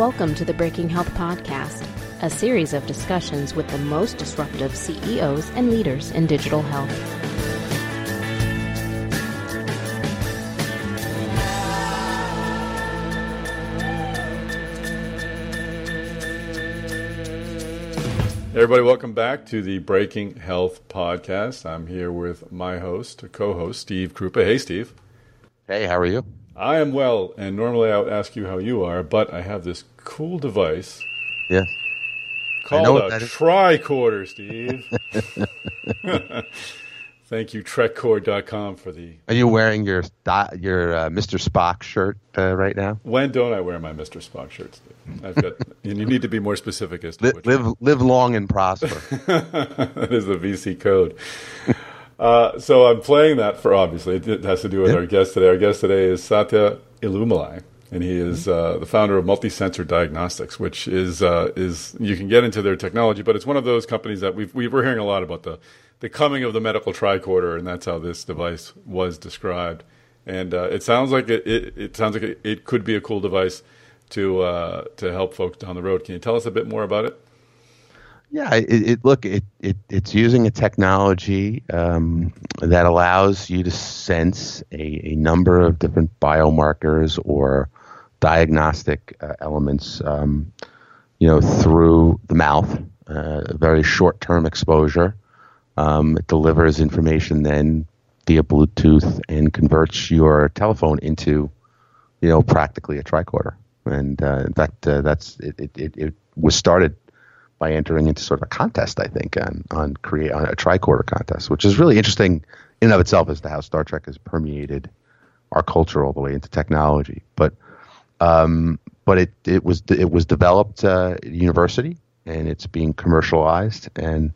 Welcome to the Breaking Health Podcast, a series of discussions with the most disruptive CEOs and leaders in digital health. Hey everybody, welcome back to the Breaking Health Podcast. I'm here with my host, co-host, Steve Krupa. Hey, Steve. Hey, how are you? I am well, and normally I would ask you how you are, but I have this cool device. Yes. Called a tricorder, Steve. Thank you, trekcord.com, for the... Are you wearing your Mr. Spock shirt right now? When don't I wear my Mr. Spock shirt, Steve? I've got, and you need to be more specific as to which live long and prosper. That is the VC code. So I'm playing that for, obviously, it has to do with our guest today. Our guest today is Sathya Illumulai, and he is the founder of Multi-Sensor Diagnostics, which is you can get into their technology, but it's one of those companies that we're hearing a lot about, the coming of the medical tricorder, and that's how this device was described. And it sounds like it could be a cool device to help folks down the road. Can you tell us a bit more about it? Yeah, it's using a technology that allows you to sense a number of different biomarkers or diagnostic elements, through the mouth, very short-term exposure. It delivers information then via Bluetooth and converts your telephone into, practically a tricorder. And in fact, it was started by entering into sort of a contest, I think, on a tricorder contest, which is really interesting in and of itself as to how Star Trek has permeated our culture all the way into technology. But it was developed at university, and it's being commercialized, and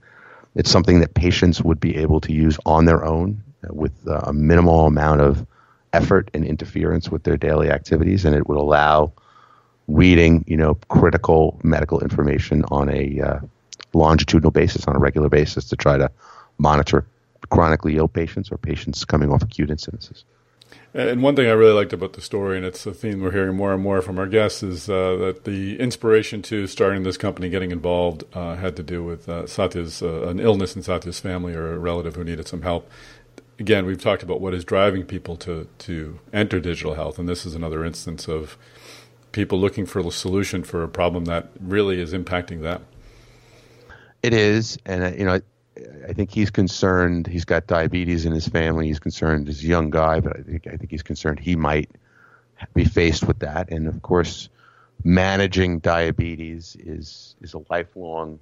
it's something that patients would be able to use on their own with a minimal amount of effort and interference with their daily activities, and it would allow reading, critical medical information on a longitudinal basis, on a regular basis, to try to monitor chronically ill patients or patients coming off acute incidences. And one thing I really liked about the story, and it's a theme we're hearing more and more from our guests, is that the inspiration to starting this company, getting involved, had to do with Sathya's an illness in Sathya's family or a relative who needed some help. Again, we've talked about what is driving people to enter digital health, and this is another instance of people looking for a solution for a problem that really is impacting them. It is. And, I think he's concerned. He's got diabetes in his family. He's concerned. He's a young guy, but I think he's concerned he might be faced with that. And, of course, managing diabetes is a lifelong,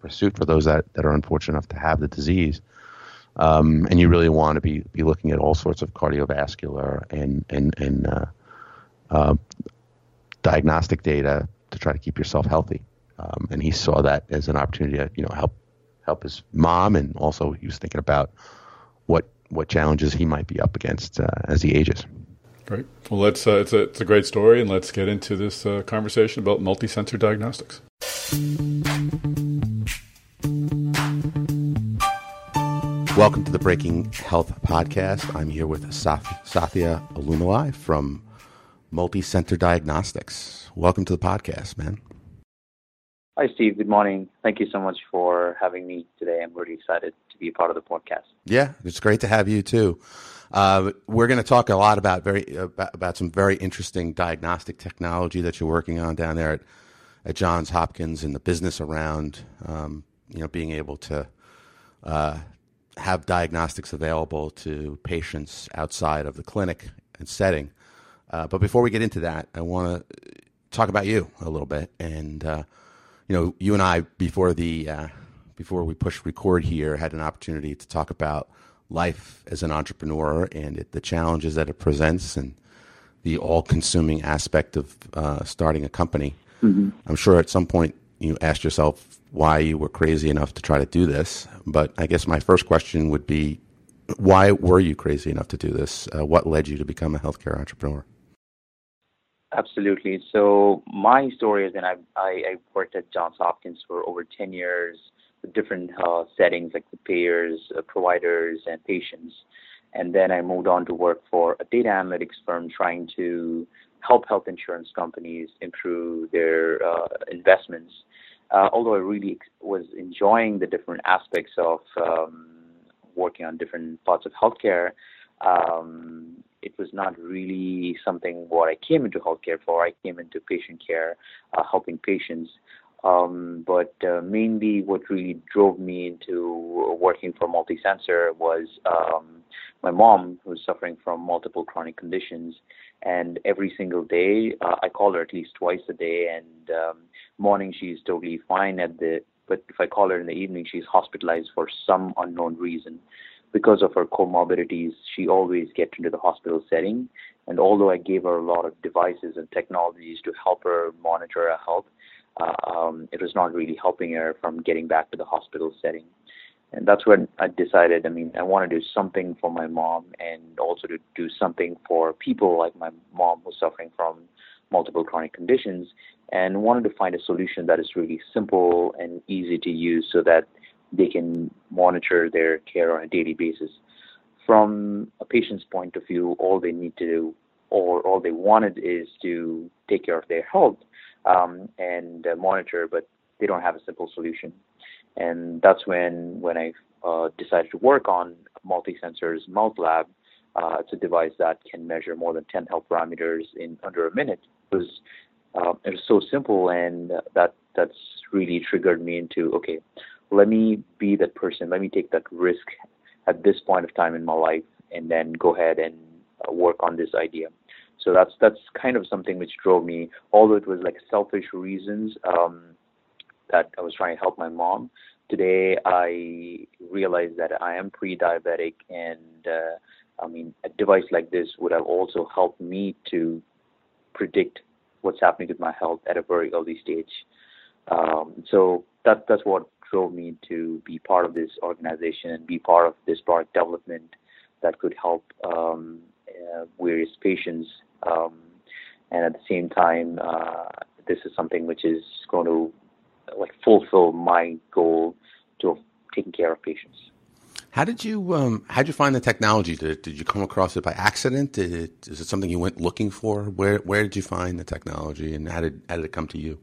pursuit for those that are unfortunate enough to have the disease. And you really want to be looking at all sorts of cardiovascular and diagnostic data to try to keep yourself healthy. And he saw that as an opportunity to, help his mom. And also he was thinking about what challenges he might be up against as he ages. Great. Well, let's, it's a great story, and let's get into this conversation about multi-sensor diagnostics. Welcome to the Breaking Health Podcast. I'm here with Sathya Illumulai from Multi-Center Diagnostics. Welcome to the podcast, man. Hi, Steve. Good morning. Thank you so much for having me today. I'm really excited to be a part of the podcast. Yeah, it's great to have you too. We're going to talk a lot about some very interesting diagnostic technology that you're working on down there at Johns Hopkins, and the business around being able to have diagnostics available to patients outside of the clinic and setting. But before we get into that, I want to talk about you a little bit. And, you and I, before we pushed record here, had an opportunity to talk about life as an entrepreneur and the challenges that it presents and the all-consuming aspect of starting a company. Mm-hmm. I'm sure at some point you asked yourself why you were crazy enough to try to do this. But I guess my first question would be, why were you crazy enough to do this? What led you to become a healthcare entrepreneur? Absolutely. So my story is that I worked at Johns Hopkins for over 10 years with different settings like the payers, providers, and patients. And then I moved on to work for a data analytics firm trying to help health insurance companies improve their investments. Although I really was enjoying the different aspects of working on different parts of healthcare, it was not really something what I came into healthcare for. I came into patient care, helping patients. But mainly what really drove me into working for Multi-Sensor was my mom, who was suffering from multiple chronic conditions. And every single day, I call her at least twice a day. And morning, she's totally fine. But if I call her in the evening, she's hospitalized for some unknown reason. Because of her comorbidities, she always gets into the hospital setting. And although I gave her a lot of devices and technologies to help her monitor her health, it was not really helping her from getting back to the hospital setting. And that's when I decided, I want to do something for my mom and also to do something for people like my mom who's suffering from multiple chronic conditions, and wanted to find a solution that is really simple and easy to use so that they can monitor their care on a daily basis. From a patient's point of view, all they need to do or all they wanted is to take care of their health and monitor, but they don't have a simple solution. And that's when I decided to work on Multi-Sensor's MouthLab. It's a device that can measure more than 10 health parameters in under a minute. It was so simple, and that's really triggered me into, okay, let me be that person. Let me take that risk at this point of time in my life and then go ahead and work on this idea. So that's kind of something which drove me, although it was like selfish reasons that I was trying to help my mom. Today, I realized that I am pre-diabetic, and a device like this would have also helped me to predict what's happening with my health at a very early stage. So that's what drove me to be part of this organization and be part of this product development that could help various patients. And at the same time, this is something which is going to fulfill my goal to taking care of patients. How did you find the technology? Did you come across it by accident? Is it something you went looking for? Where did you find the technology, and how did it come to you?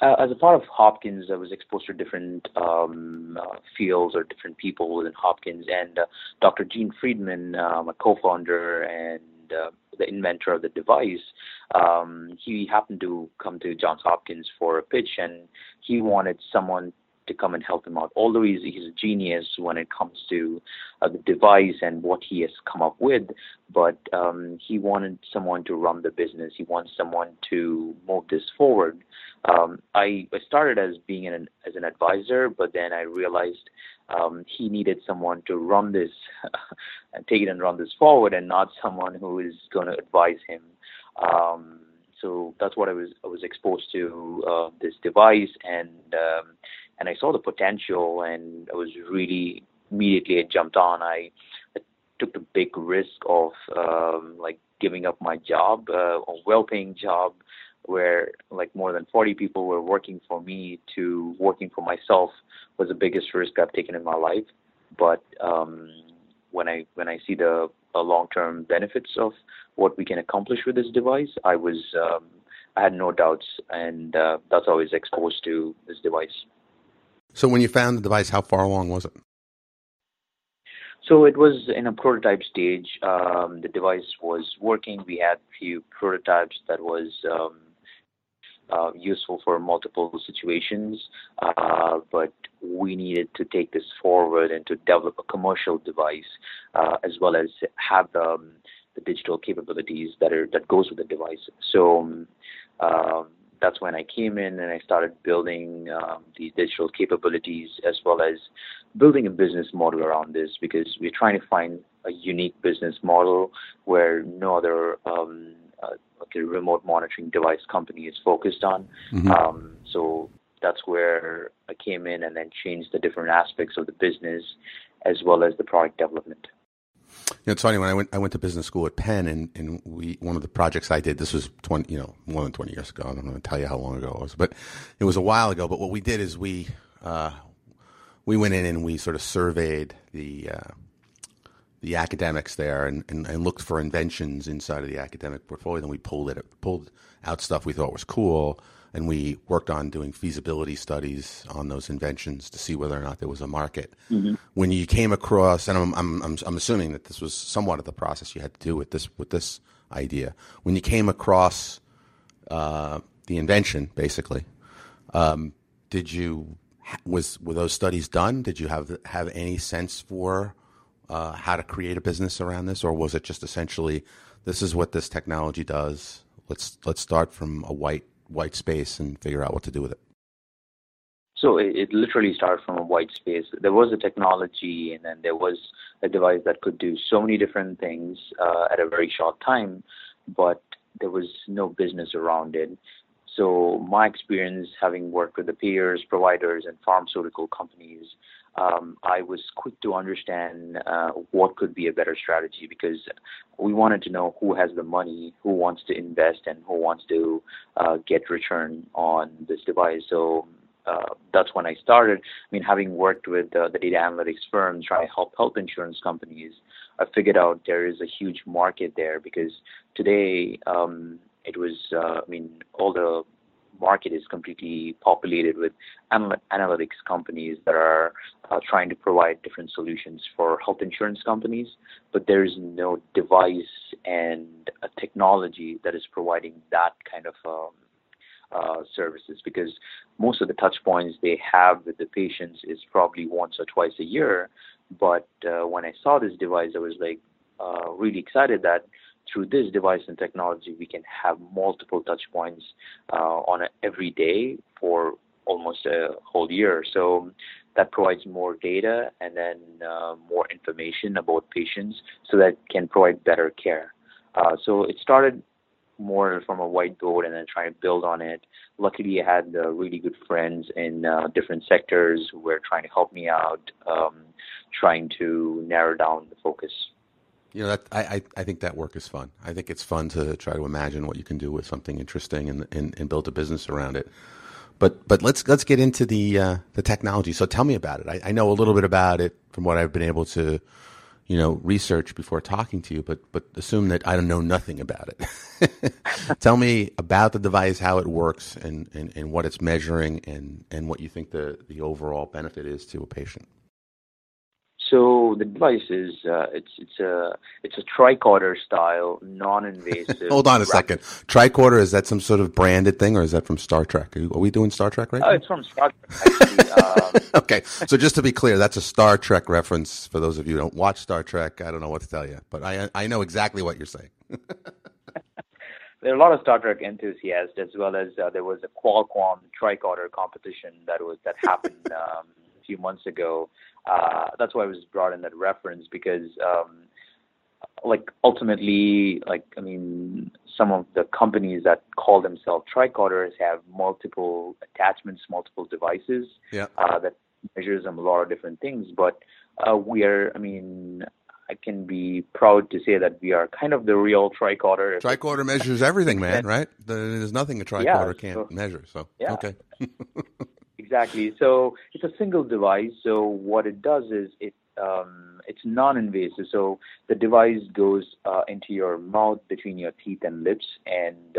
As a part of Hopkins, I was exposed to different fields or different people within Hopkins. And Dr. Gene Friedman, my co-founder and the inventor of the device, he happened to come to Johns Hopkins for a pitch, and he wanted someone to come and help him out. Although he's a genius when it comes to the device and what he has come up with, but he wanted someone to run the business. He wants someone to move this forward. I started as being an advisor, but then I realized he needed someone to run this, take it and run this forward, and not someone who is going to advise him. So that's what I was exposed to this device, and I saw the potential, and I was really immediately jumped on. I took the big risk of giving up my job, a well-paying job, where more than 40 people were working for me, to working for myself was the biggest risk I've taken in my life. But when I see the long-term benefits of what we can accomplish with this device, I had no doubts, and that's how I was exposed to this device. So when you found the device, how far along was it? So it was in a prototype stage. The device was working. We had few prototypes that was useful for multiple situations, but we needed to take this forward and to develop a commercial device, as well as have the digital capabilities that goes with the device. So that's when I came in and I started building these digital capabilities, as well as building a business model around this, because we're trying to find a unique business model where no other remote monitoring device company is focused on. Mm-hmm. So that's where I came in and then changed the different aspects of the business as well as the product development. You know, it's funny, when I went to business school at Penn, and one of the projects I did, this was more than 20 years ago. I'm not going to tell you how long ago it was, but it was a while ago. But what we did is we went in and we sort of surveyed the academics there and looked for inventions inside of the academic portfolio. Then we pulled out stuff we thought was cool, and we worked on doing feasibility studies on those inventions to see whether or not there was a market. Mm-hmm. When you came across, and I'm assuming that this was somewhat of the process you had to do with this idea. When you came across the invention, basically, were those studies done? Did you have any sense for how to create a business around this, or was it just essentially, this is what this technology does? Let's start from a white space and figure out what to do with it. So it literally started from a white space. There was a technology, and then there was a device that could do so many different things at a very short time, but there was no business around it. So my experience, having worked with the peers, providers, and pharmaceutical companies, I was quick to understand what could be a better strategy, because we wanted to know who has the money, who wants to invest, and who wants to get return on this device. So that's when I started. I mean, having worked with the data analytics firms trying to help health insurance companies, I figured out there is a huge market there, because today all the market is completely populated with analytics companies that are trying to provide different solutions for health insurance companies, but there is no device and a technology that is providing that kind of services, because most of the touch points they have with the patients is probably once or twice a year. But when I saw this device, I was like really excited that through this device and technology, we can have multiple touch points on every day for almost a whole year. So that provides more data and then more information about patients, so that can provide better care. So it started more from a whiteboard and then trying to build on it. Luckily, I had really good friends in different sectors who were trying to help me out, trying to narrow down the focus. You know, I think that work is fun. I think it's fun to try to imagine what you can do with something interesting and build a business around it. But let's get into the technology. So tell me about it. I know a little bit about it from what I've been able to, research before talking to you. But assume that I don't know nothing about it. Tell me about the device, how it works, and what it's measuring, and what you think the overall benefit is to a patient. So the device is it's a tricorder style, non-invasive. Hold on a second. Tricorder, is that some sort of branded thing, or is that from Star Trek? Are we doing Star Trek right now? It's from Star Trek, actually. Okay, so just to be clear, that's a Star Trek reference. For those of you who don't watch Star Trek, I don't know what to tell you, but I know exactly what you're saying. There are a lot of Star Trek enthusiasts, as well as there was a Qualcomm tricorder competition that happened a few months ago. That's why I was brought in that reference, because some of the companies that call themselves tricorders have multiple attachments, multiple devices, yeah, that measures them a lot of different things. But I can be proud to say that we are kind of the real tricorder. Tricorder measures everything, man, right? There's nothing a tricorder can't measure. So, yeah. Okay. Exactly. So it's a single device. So what it does is it's non-invasive. So the device goes into your mouth, between your teeth and lips, and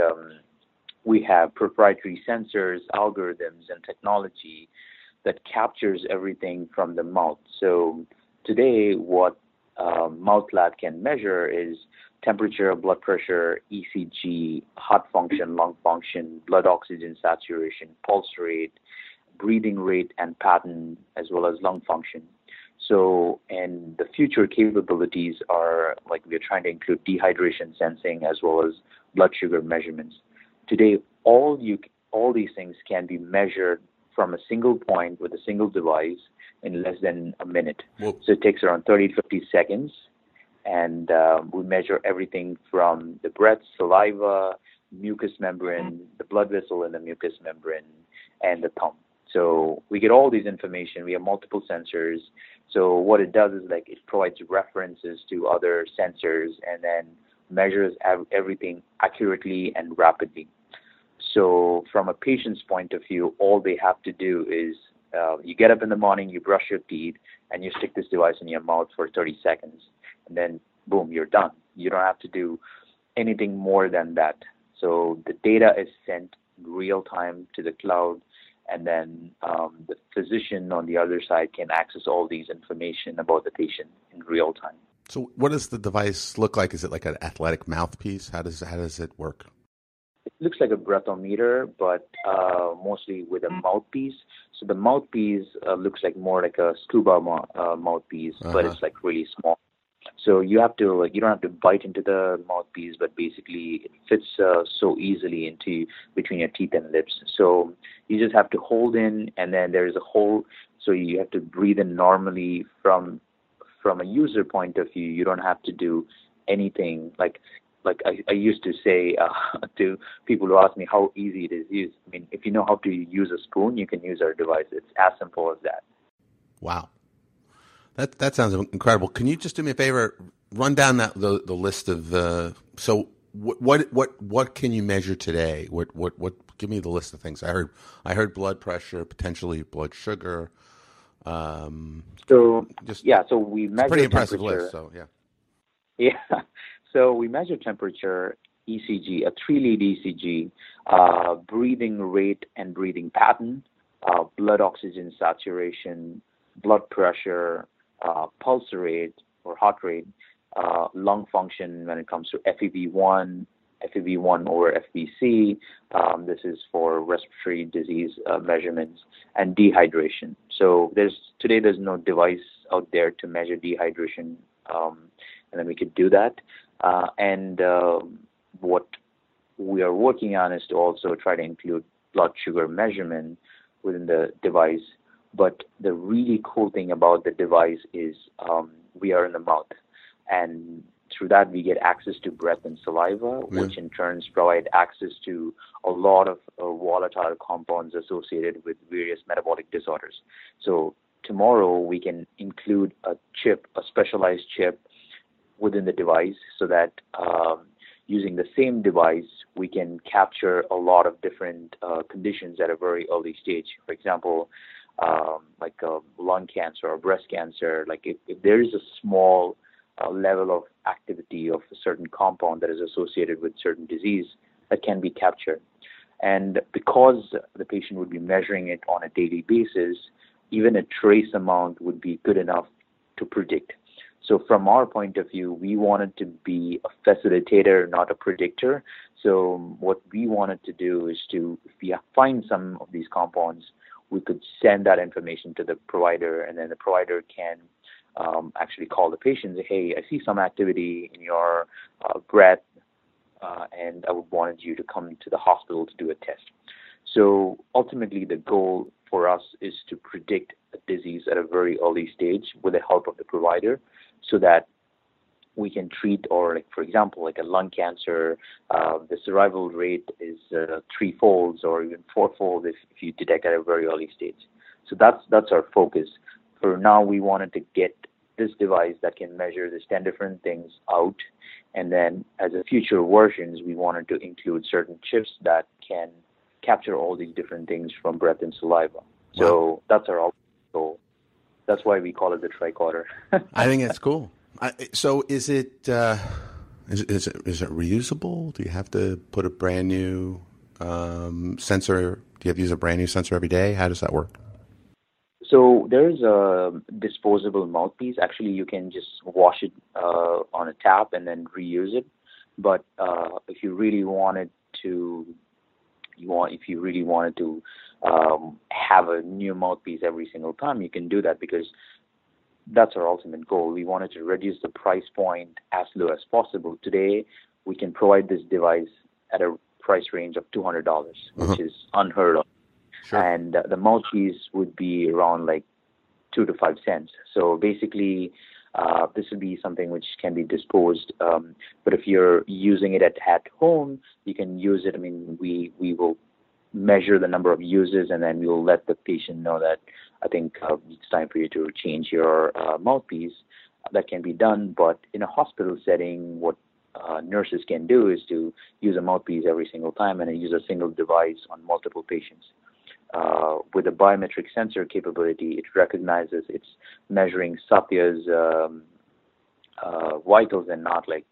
we have proprietary sensors, algorithms, and technology that captures everything from the mouth. So today, what MouthLab can measure is temperature, blood pressure, ECG, heart function, lung function, blood oxygen saturation, pulse rate, breathing rate and pattern, as well as lung function. So, and the future capabilities are, like, we're trying to include dehydration sensing as well as blood sugar measurements. Today, all these things can be measured from a single point with a single device in less than a minute. Whoa. So it takes around 30 to 50 seconds, and we measure everything from the breath, saliva, mucous membrane, the blood vessel in the mucous membrane, and the thumb. So we get all these information. We have multiple sensors. So what it does is, like, it provides references to other sensors and then measures everything accurately and rapidly. So from a patient's point of view, all they have to do is you get up in the morning, you brush your teeth, and you stick this device in your mouth for 30 seconds. and then boom, you're done. You don't have to do anything more than that. So the data is sent real time to the cloud, and then the physician on the other side can access all these information about the patient in real time. So what does the device look like? Is it like an athletic mouthpiece? How does it work? It looks like a breathometer, but mostly with a mouthpiece. So the mouthpiece looks like more like a scuba mouthpiece, but it's like really small. So you have to you don't have to bite into the mouthpiece, but basically it fits so easily into between your teeth and lips. So you just have to hold in, and then there is a hole. So you have to breathe in normally. From a user point of view, you don't have to do anything. Like I used to say to people who ask me how easy it is to use. I mean, if you know how to use a spoon, you can use our device. It's as simple as that. Wow. That sounds incredible. Can you just do me a favor? Run down the list of so what can you measure today? What? Give me the list of things. I heard blood pressure, potentially blood sugar. So we measure it's a pretty impressive list. So we measure temperature, ECG, a 3-lead ECG, breathing rate and breathing pattern, blood oxygen saturation, blood pressure. Pulse rate or heart rate, lung function when it comes to FEV1, FEV1 over FVC. This is for respiratory disease measurements, and dehydration. So there's no device out there to measure dehydration, and then we could do that. And what we are working on is to also try to include blood sugar measurement within the device. But the really cool thing about the device is we are in the mouth. And through that, we get access to breath and saliva, which in turn provide access to a lot of volatile compounds associated with various metabolic disorders. So tomorrow, we can include a chip, a specialized chip within the device so that using the same device, we can capture a lot of different conditions at a very early stage. For example, like lung cancer or breast cancer, like if there is a small level of activity of a certain compound that is associated with certain disease, that can be captured. And because the patient would be measuring it on a daily basis, even a trace amount would be good enough to predict. So from our point of view, we wanted to be a facilitator, not a predictor. So what we wanted to do is to, if we find some of these compounds, we could send that information to the provider, and then the provider can actually call the patient and say, hey, I see some activity in your breath, and I would want you to come to the hospital to do a test. So ultimately, the goal for us is to predict a disease at a very early stage with the help of the provider so that we can treat, or like, for example, like a lung cancer, the survival rate is 3-fold or even 4-fold if you detect at a very early stage. So that's our focus. For now, we wanted to get this device that can measure these 10 different things out. And then as a future versions, we wanted to include certain chips that can capture all these different things from breath and saliva. So that's our goal. That's why we call it the tricorder. I think that's cool. So is it reusable? Do you have to put a brand new sensor? Do you have to use a brand new sensor every day? How does that work? So there's a disposable mouthpiece. Actually, you can just wash it on a tap and then reuse it. But if you really wanted to, have a new mouthpiece every single time, you can do that because that's our ultimate goal. We wanted to reduce the price point as low as possible. Today, we can provide this device at a price range of $200, which is unheard of. Sure. And the mouthpiece would be around like 2 to 5 cents. So basically, this would be something which can be disposed. But if you're using it at home, you can use it. I mean, we will measure the number of uses, and then we will let the patient know that I think it's time for you to change your mouthpiece. That can be done, but in a hospital setting, what nurses can do is to use a mouthpiece every single time and use a single device on multiple patients. With a biometric sensor capability, it recognizes it's measuring Sathya's vitals and not like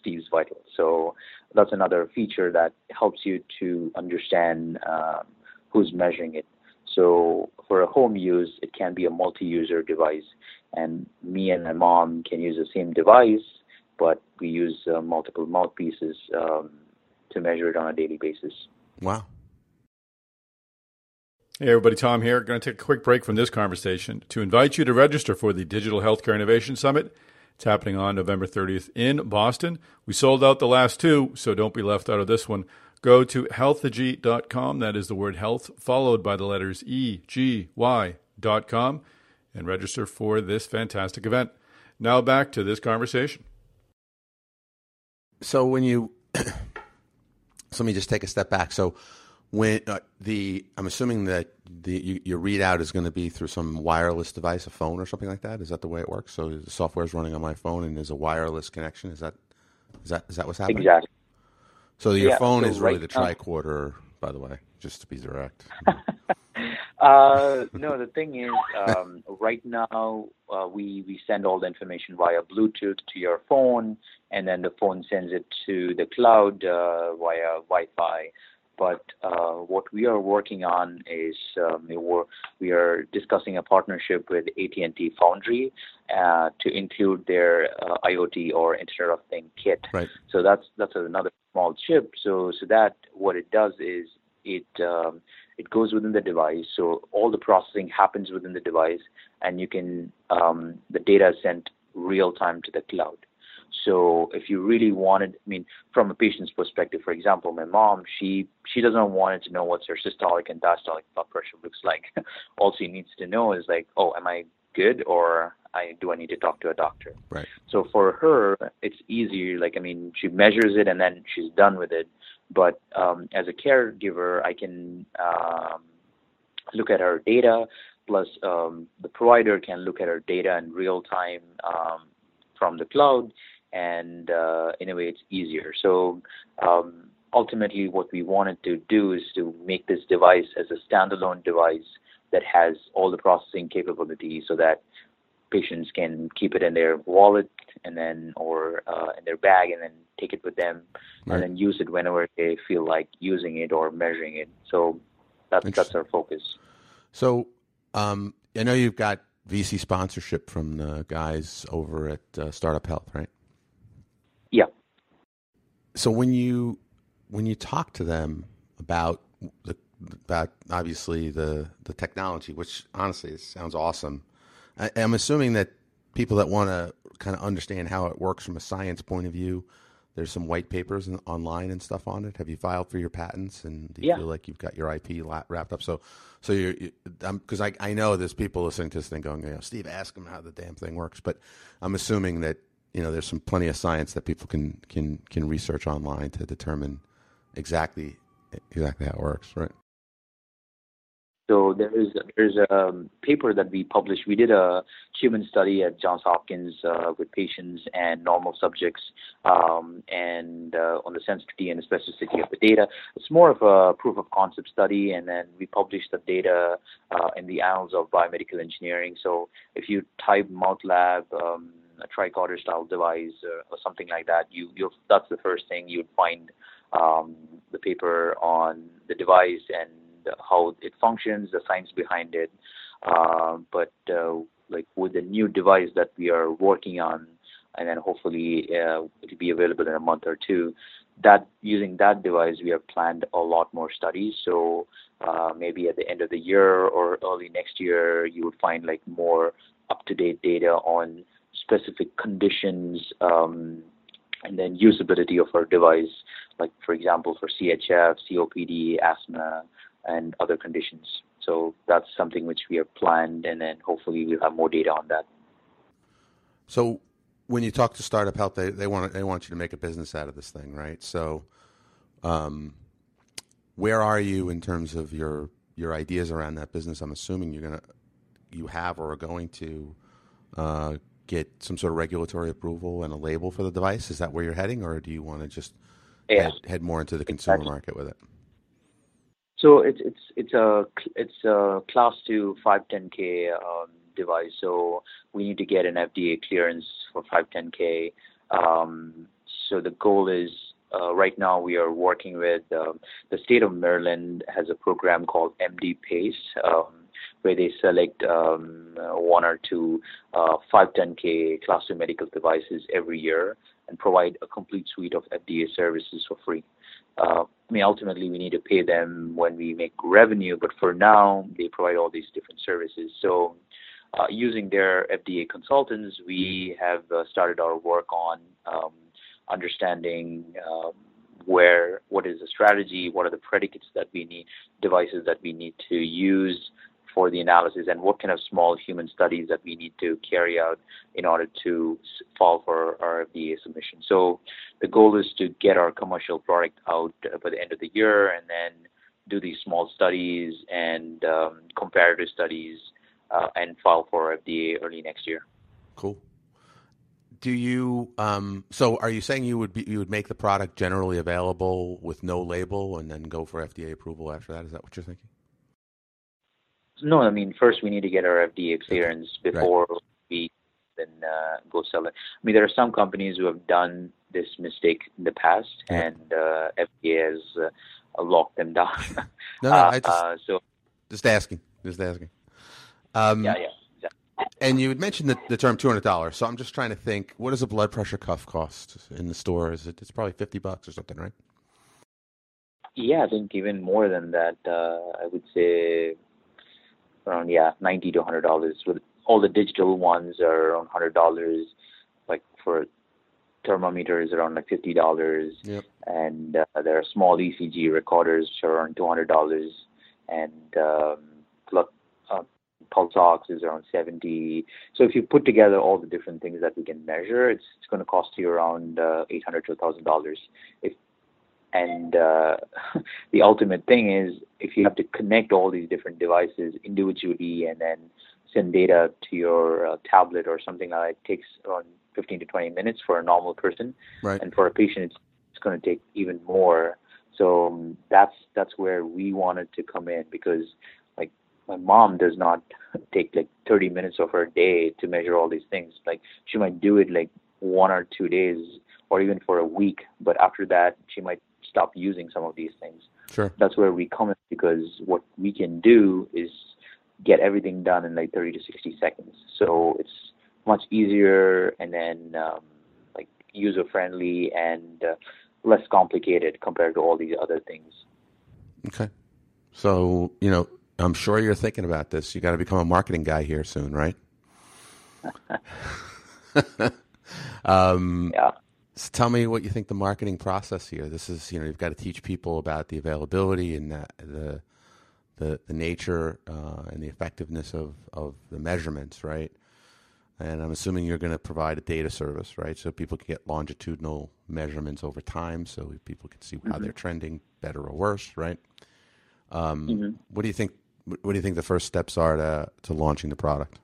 Steve's vitals. So that's another feature that helps you to understand who's measuring it. So for a home use, it can be a multi-user device. And me and my mom can use the same device, but we use multiple mouthpieces to measure it on a daily basis. Wow. Hey everybody, Tom here. Going to take a quick break from this conversation to invite you to register for the Digital Healthcare Innovation Summit. It's happening on November 30th in Boston. We sold out the last two, so don't be left out of this one. Go to healthy.com. That is the word health followed by the letters EGY.com and register for this fantastic event. Now back to this conversation. So when you, let me just take a step back. So when I'm assuming that your readout is going to be through some wireless device, a phone or something like that. Is that the way it works? So the software is running on my phone and there's a wireless connection. Is that what's happening? Exactly. So your phone is really the tricorder, by the way, just to be direct. No, the thing is, right now we send all the information via Bluetooth to your phone, and then the phone sends it to the cloud via Wi-Fi. But what we are working on is we are discussing a partnership with AT&T Foundry to include their IoT or Internet of Things kit. Right. So that's another small chip. So that what it does is it goes within the device. So all the processing happens within the device, and you can the data is sent real time to the cloud. So if you really wanted, I mean, from a patient's perspective, for example, my mom, she doesn't want to know what her systolic and diastolic blood pressure looks like. All she needs to know is like, oh, am I good or do I need to talk to a doctor? Right. So for her, it's easier. Like, I mean, she measures it and then she's done with it. But as a caregiver, I can look at her data, plus the provider can look at her data in real time from the cloud. And in a way, it's easier. So ultimately, what we wanted to do is to make this device as a standalone device that has all the processing capabilities so that patients can keep it in their wallet and then or in their bag and then take it with them right. And then use it whenever they feel like using it or measuring it. So that's our focus. So I know you've got VC sponsorship from the guys over at Startup Health, right? Yeah. So when you talk to them about obviously the technology, which honestly it sounds awesome, I'm assuming that people that want to kind of understand how it works from a science point of view, there's some white papers online and stuff on it. Have you filed for your patents? And do you feel like you've got your IP wrapped up? So because I know there's people listening to this thing going, you know, Steve, ask them how the damn thing works. But I'm assuming that you know there's some plenty of science that people can research online to determine exactly how it works, right? So there's a paper that we published. We did a human study at Johns Hopkins with patients and normal subjects and on the sensitivity and specificity of the data. It's more of a proof of concept study, and then we published the data in the Annals of Biomedical Engineering. So if you type MouthLab, a tricorder style device or something like that, that's the first thing you'd find the paper on the device and how it functions, the science behind it. But with the new device that we are working on, and then hopefully it'll be available in a month or two, that using that device, we have planned a lot more studies. So maybe at the end of the year or early next year, you would find like more up-to-date data on specific conditions and then usability of our device, like, for example, for CHF, COPD, asthma, and other conditions. So that's something which we have planned, and then hopefully we'll have more data on that. So when you talk to Startup Health, they want you to make a business out of this thing, right? So where are you in terms of your ideas around that business? I'm assuming you are going to get some sort of regulatory approval and a label for the device. Is that where you're heading, or do you want to just head more into the consumer market with it? So it's a class 2 510K device. So we need to get an FDA clearance for 510K. So the goal is, right now we are working with the state of Maryland has a program called MD-PACE, where they select one or two 510K Class II medical devices every year and provide a complete suite of FDA services for free. I mean, ultimately, we need to pay them when we make revenue, but for now, they provide all these different services. So using their FDA consultants, we have started our work on understanding what is the strategy, what are the predicates that we need, devices that we need to use for the analysis, and what kind of small human studies that we need to carry out in order to file for our FDA submission. So the goal is to get our commercial product out by the end of the year and then do these small studies and comparative studies and file for FDA early next year. Cool. Do you so are you saying you would make the product generally available with no label and then go for FDA approval after that? Is that what you're thinking? No, I mean, first we need to get our FDA clearance before we then go sell it. I mean, there are some companies who have done this mistake in the past, and FDA has locked them down. Just asking. Exactly. And you had mentioned the term $200, so I'm just trying to think, what does a blood pressure cuff cost in the store? It's probably $50 or something, right? Yeah, I think even more than that. I would say around $90 to $100. With all the digital ones are around $100. Like for thermometers, around like $50, and there are small ECG recorders which are around $200, and pulse ox is around $70. So if you put together all the different things that we can measure, it's going to cost you around $800 to $1,000. And the ultimate thing is, if you have to connect all these different devices individually and then send data to your tablet or something like that, it takes around 15 to 20 minutes for a normal person. Right. And for a patient, it's going to take even more. So that's where we wanted to come in, because like my mom does not take like 30 minutes of her day to measure all these things. Like she might do it like 1 or 2 days or even for a week, but after that, she might stop using some of these things. Sure. That's where we come in, because what we can do is get everything done in like 30 to 60 seconds. So it's much easier and then like user-friendly and less complicated compared to all these other things. Okay. So, you know, I'm sure you're thinking about this. You got to become a marketing guy here soon, right? Yeah. So tell me what you think the marketing process here. This is, you know, you've got to teach people about the availability and the nature and the effectiveness of the measurements, right? And I'm assuming you're going to provide a data service, right? So people can get longitudinal measurements over time, so people can see how they're trending, better or worse, right? What do you think the first steps are to launching the product?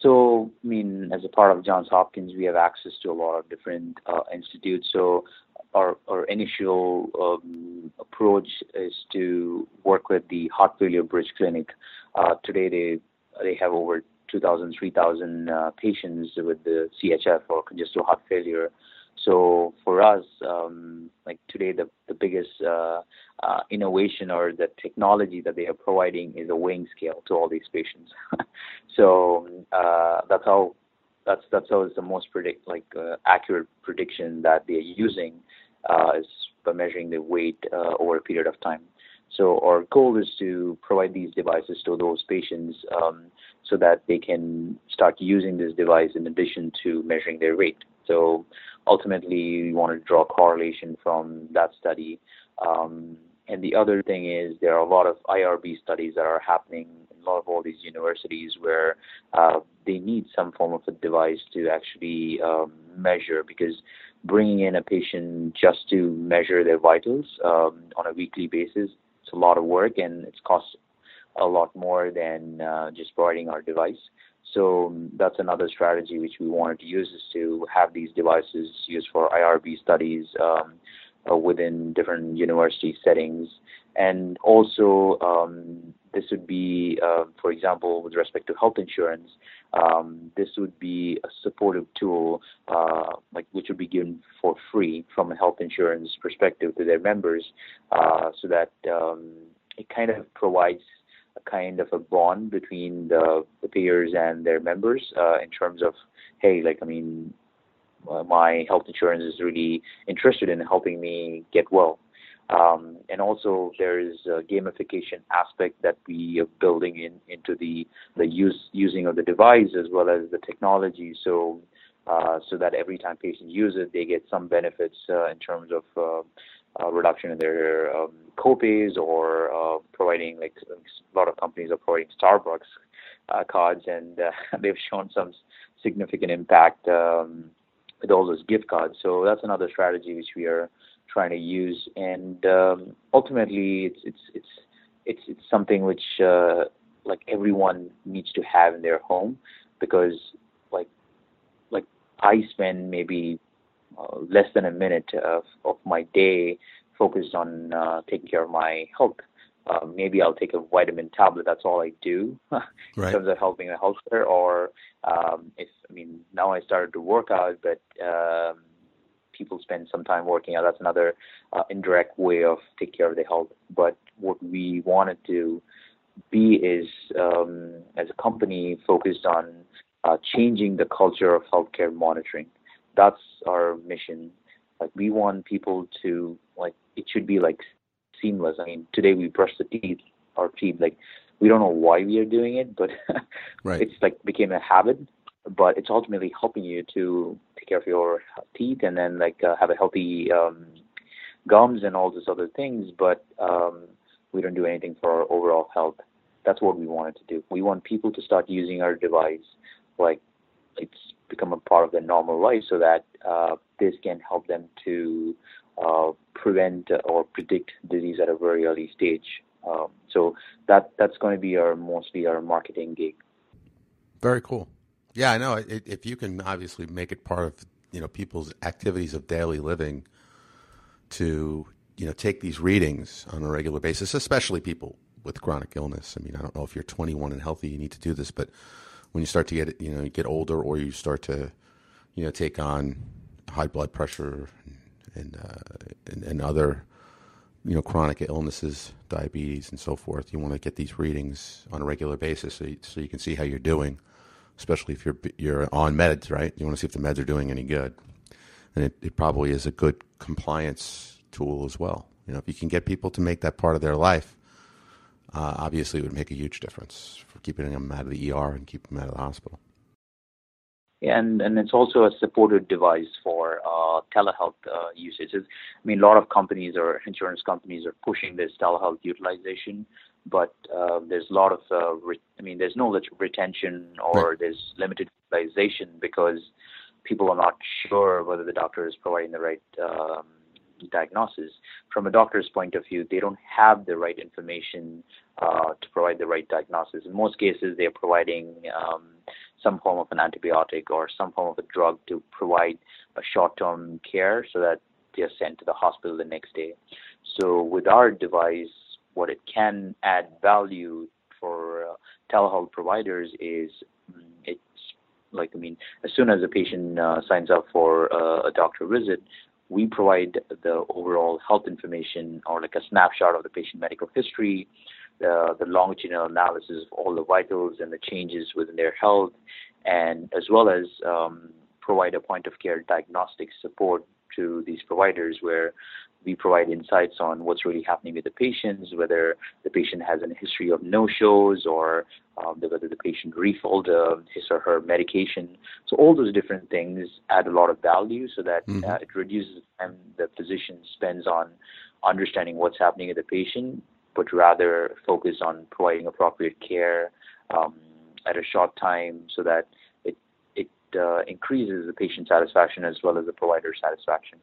So, I mean, as a part of Johns Hopkins, we have access to a lot of different institutes. So our initial approach is to work with the Heart Failure Bridge Clinic. Today, they have over 2,000, 3,000 patients with the CHF or congestive heart failure. So for us, like today, the biggest innovation or the technology that they are providing is a weighing scale to all these patients. So that's how it's the most accurate prediction that they're using is by measuring the weight over a period of time. So our goal is to provide these devices to those patients so that they can start using this device in addition to measuring their weight. So ultimately, we want to draw correlation from that study. And the other thing is there are a lot of IRB studies that are happening in a lot of all these universities where they need some form of a device to actually measure, because bringing in a patient just to measure their vitals on a weekly basis, it's a lot of work and it costs a lot more than just providing our device. So that's another strategy which we wanted to use, is to have these devices used for IRB studies within different university settings. And also, this would be, for example, with respect to health insurance, this would be a supportive tool, which would be given for free from a health insurance perspective to their members, so that it kind of provides a kind of a bond between the payers and their members in terms of, hey, my health insurance is really interested in helping me get well. And also there is a gamification aspect that we are building into the using of the device as well as the technology. So that every time patients use it, they get some benefits in terms of reduction in their copays, or providing, like a lot of companies are providing Starbucks cards, and they've shown some significant impact with all those gift cards. So that's another strategy which we are trying to use, and ultimately it's something which everyone needs to have in their home, because like I spend maybe less than a minute of my day focused on taking care of my health. Maybe I'll take a vitamin tablet. That's all I do in terms of helping the healthcare. Or now I started to work out, but people spend some time working out. That's another indirect way of taking care of their health. But what we wanted to be is, as a company, focused on changing the culture of healthcare monitoring. That's our mission. We want people to it should be seamless. Today we brush our teeth. We don't know why we are doing it, but It's became a habit. But it's ultimately helping you to take care of your teeth, and then have a healthy gums and all these other things. But we don't do anything for our overall health. That's what we wanted to do. We want people to start using our device it's become a part of their normal life, so that this can help them to prevent or predict disease at a very early stage. So that's going to be mostly our marketing gig. Very cool. Yeah, I know. If you can obviously make it part of people's activities of daily living, to take these readings on a regular basis, especially people with chronic illness. I don't know if you're 21 and healthy, you need to do this, but when you start to get older, or you start to take on high blood pressure and other chronic illnesses, diabetes and so forth, you want to get these readings on a regular basis so you can see how you're doing. Especially if you're on meds, right? You want to see if the meds are doing any good, and it probably is a good compliance tool as well. If you can get people to make that part of their life, obviously it would make a huge difference for keeping them out of the ER and keeping them out of the hospital. Yeah, and it's also a supported device for telehealth usage. A lot of companies or insurance companies are pushing this telehealth utilization. But there's a lot of, there's no retention, or there's limited utilization, because people are not sure whether the doctor is providing the right diagnosis. From a doctor's point of view, they don't have the right information to provide the right diagnosis. In most cases, they're providing some form of an antibiotic or some form of a drug to provide a short-term care, so that they're sent to the hospital the next day. So with our device, what it can add value for telehealth providers is, as soon as a patient signs up for a doctor visit, we provide the overall health information, or a snapshot of the patient medical history, the longitudinal analysis of all the vitals and the changes within their health, and as well as provide a point of care diagnostic support to these providers, where we provide insights on what's really happening with the patients, whether the patient has a history of no-shows, or whether the patient refilled his or her medication. So all those different things add a lot of value, so that it reduces the time the physician spends on understanding what's happening with the patient, but rather focus on providing appropriate care at a short time, so that it increases the patient satisfaction as well as the provider satisfaction.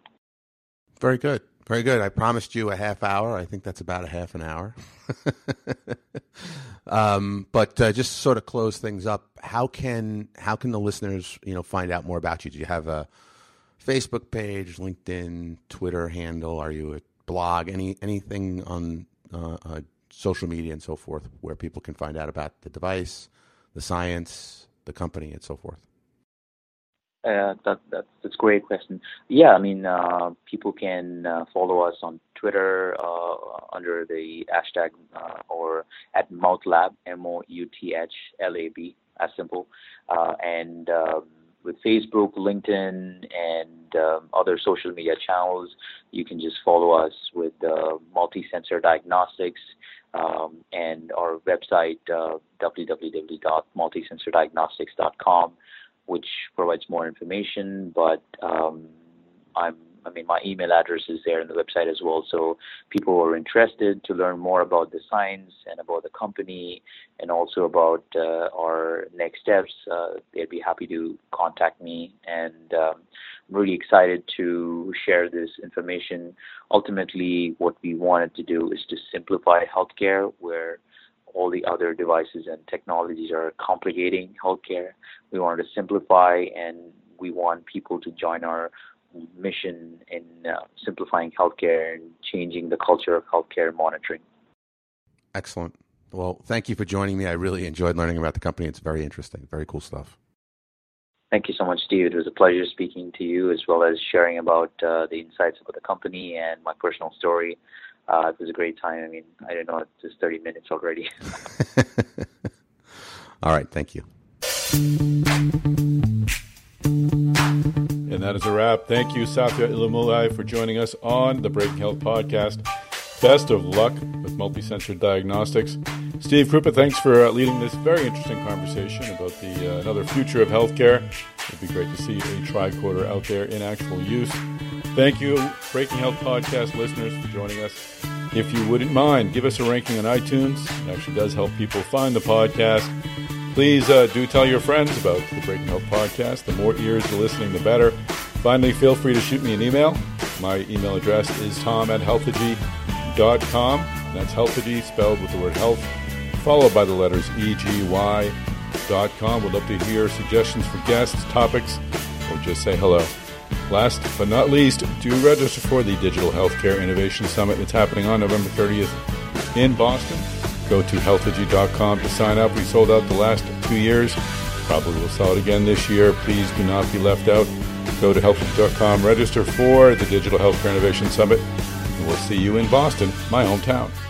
Very good. Very good. I promised you a half hour. I think that's about a half an hour. But just to sort of close things up, how can the listeners, find out more about you? Do you have a Facebook page, LinkedIn, Twitter handle? Are you a blog? Anything on social media and so forth where people can find out about the device, the science, the company, and so forth? That's a great question. Yeah, I mean, people can follow us on Twitter under the hashtag or at MouthLab, MOUTHLAB, as simple. And with Facebook, LinkedIn, and other social media channels, you can just follow us with Multi-Sensor Diagnostics and our website, www.multisensordiagnostics.com. which provides more information, but my email address is there in the website as well. So people who are interested to learn more about the science and about the company and also about our next steps, they'd be happy to contact me. And I'm really excited to share this information. Ultimately, what we wanted to do is to simplify healthcare where all the other devices and technologies are complicating healthcare. We wanted to simplify, and we want people to join our mission in simplifying healthcare and changing the culture of healthcare monitoring. Excellent. Well, thank you for joining me. I really enjoyed learning about the company. It's very interesting, very cool stuff. Thank you so much, Steve. It was a pleasure speaking to you as well as sharing about the insights about the company and my personal story. It was a great time. I mean, I don't know, it's just 30 minutes already. All right. Thank you. And that is a wrap. Thank you, Sathya Illumulai, for joining us on the Breaking Health Podcast. Best of luck with Multi-Sensor Diagnostics. Steve Krupa, thanks for leading this very interesting conversation about the another future of healthcare. It'd be great to see a tricorder out there in actual use. Thank you, Breaking Health Podcast listeners, for joining us. If you wouldn't mind, give us a ranking on iTunes. It actually does help people find the podcast. Please do tell your friends about the Breaking Health Podcast. The more ears listening, the better. Finally, feel free to shoot me an email. My email address is tom@healthy.com. That's Healthy spelled with the word health, followed by the letters EGY.com. We'd love to hear suggestions for guests, topics, or just say hello. Last but not least, do register for the Digital Healthcare Innovation Summit that's happening on November 30th in Boston. Go to healthy.com to sign up. We sold out the last 2 years. Probably will sell it again this year. Please do not be left out. Go to healthy.com, register for the Digital Healthcare Innovation Summit, and we'll see you in Boston, my hometown.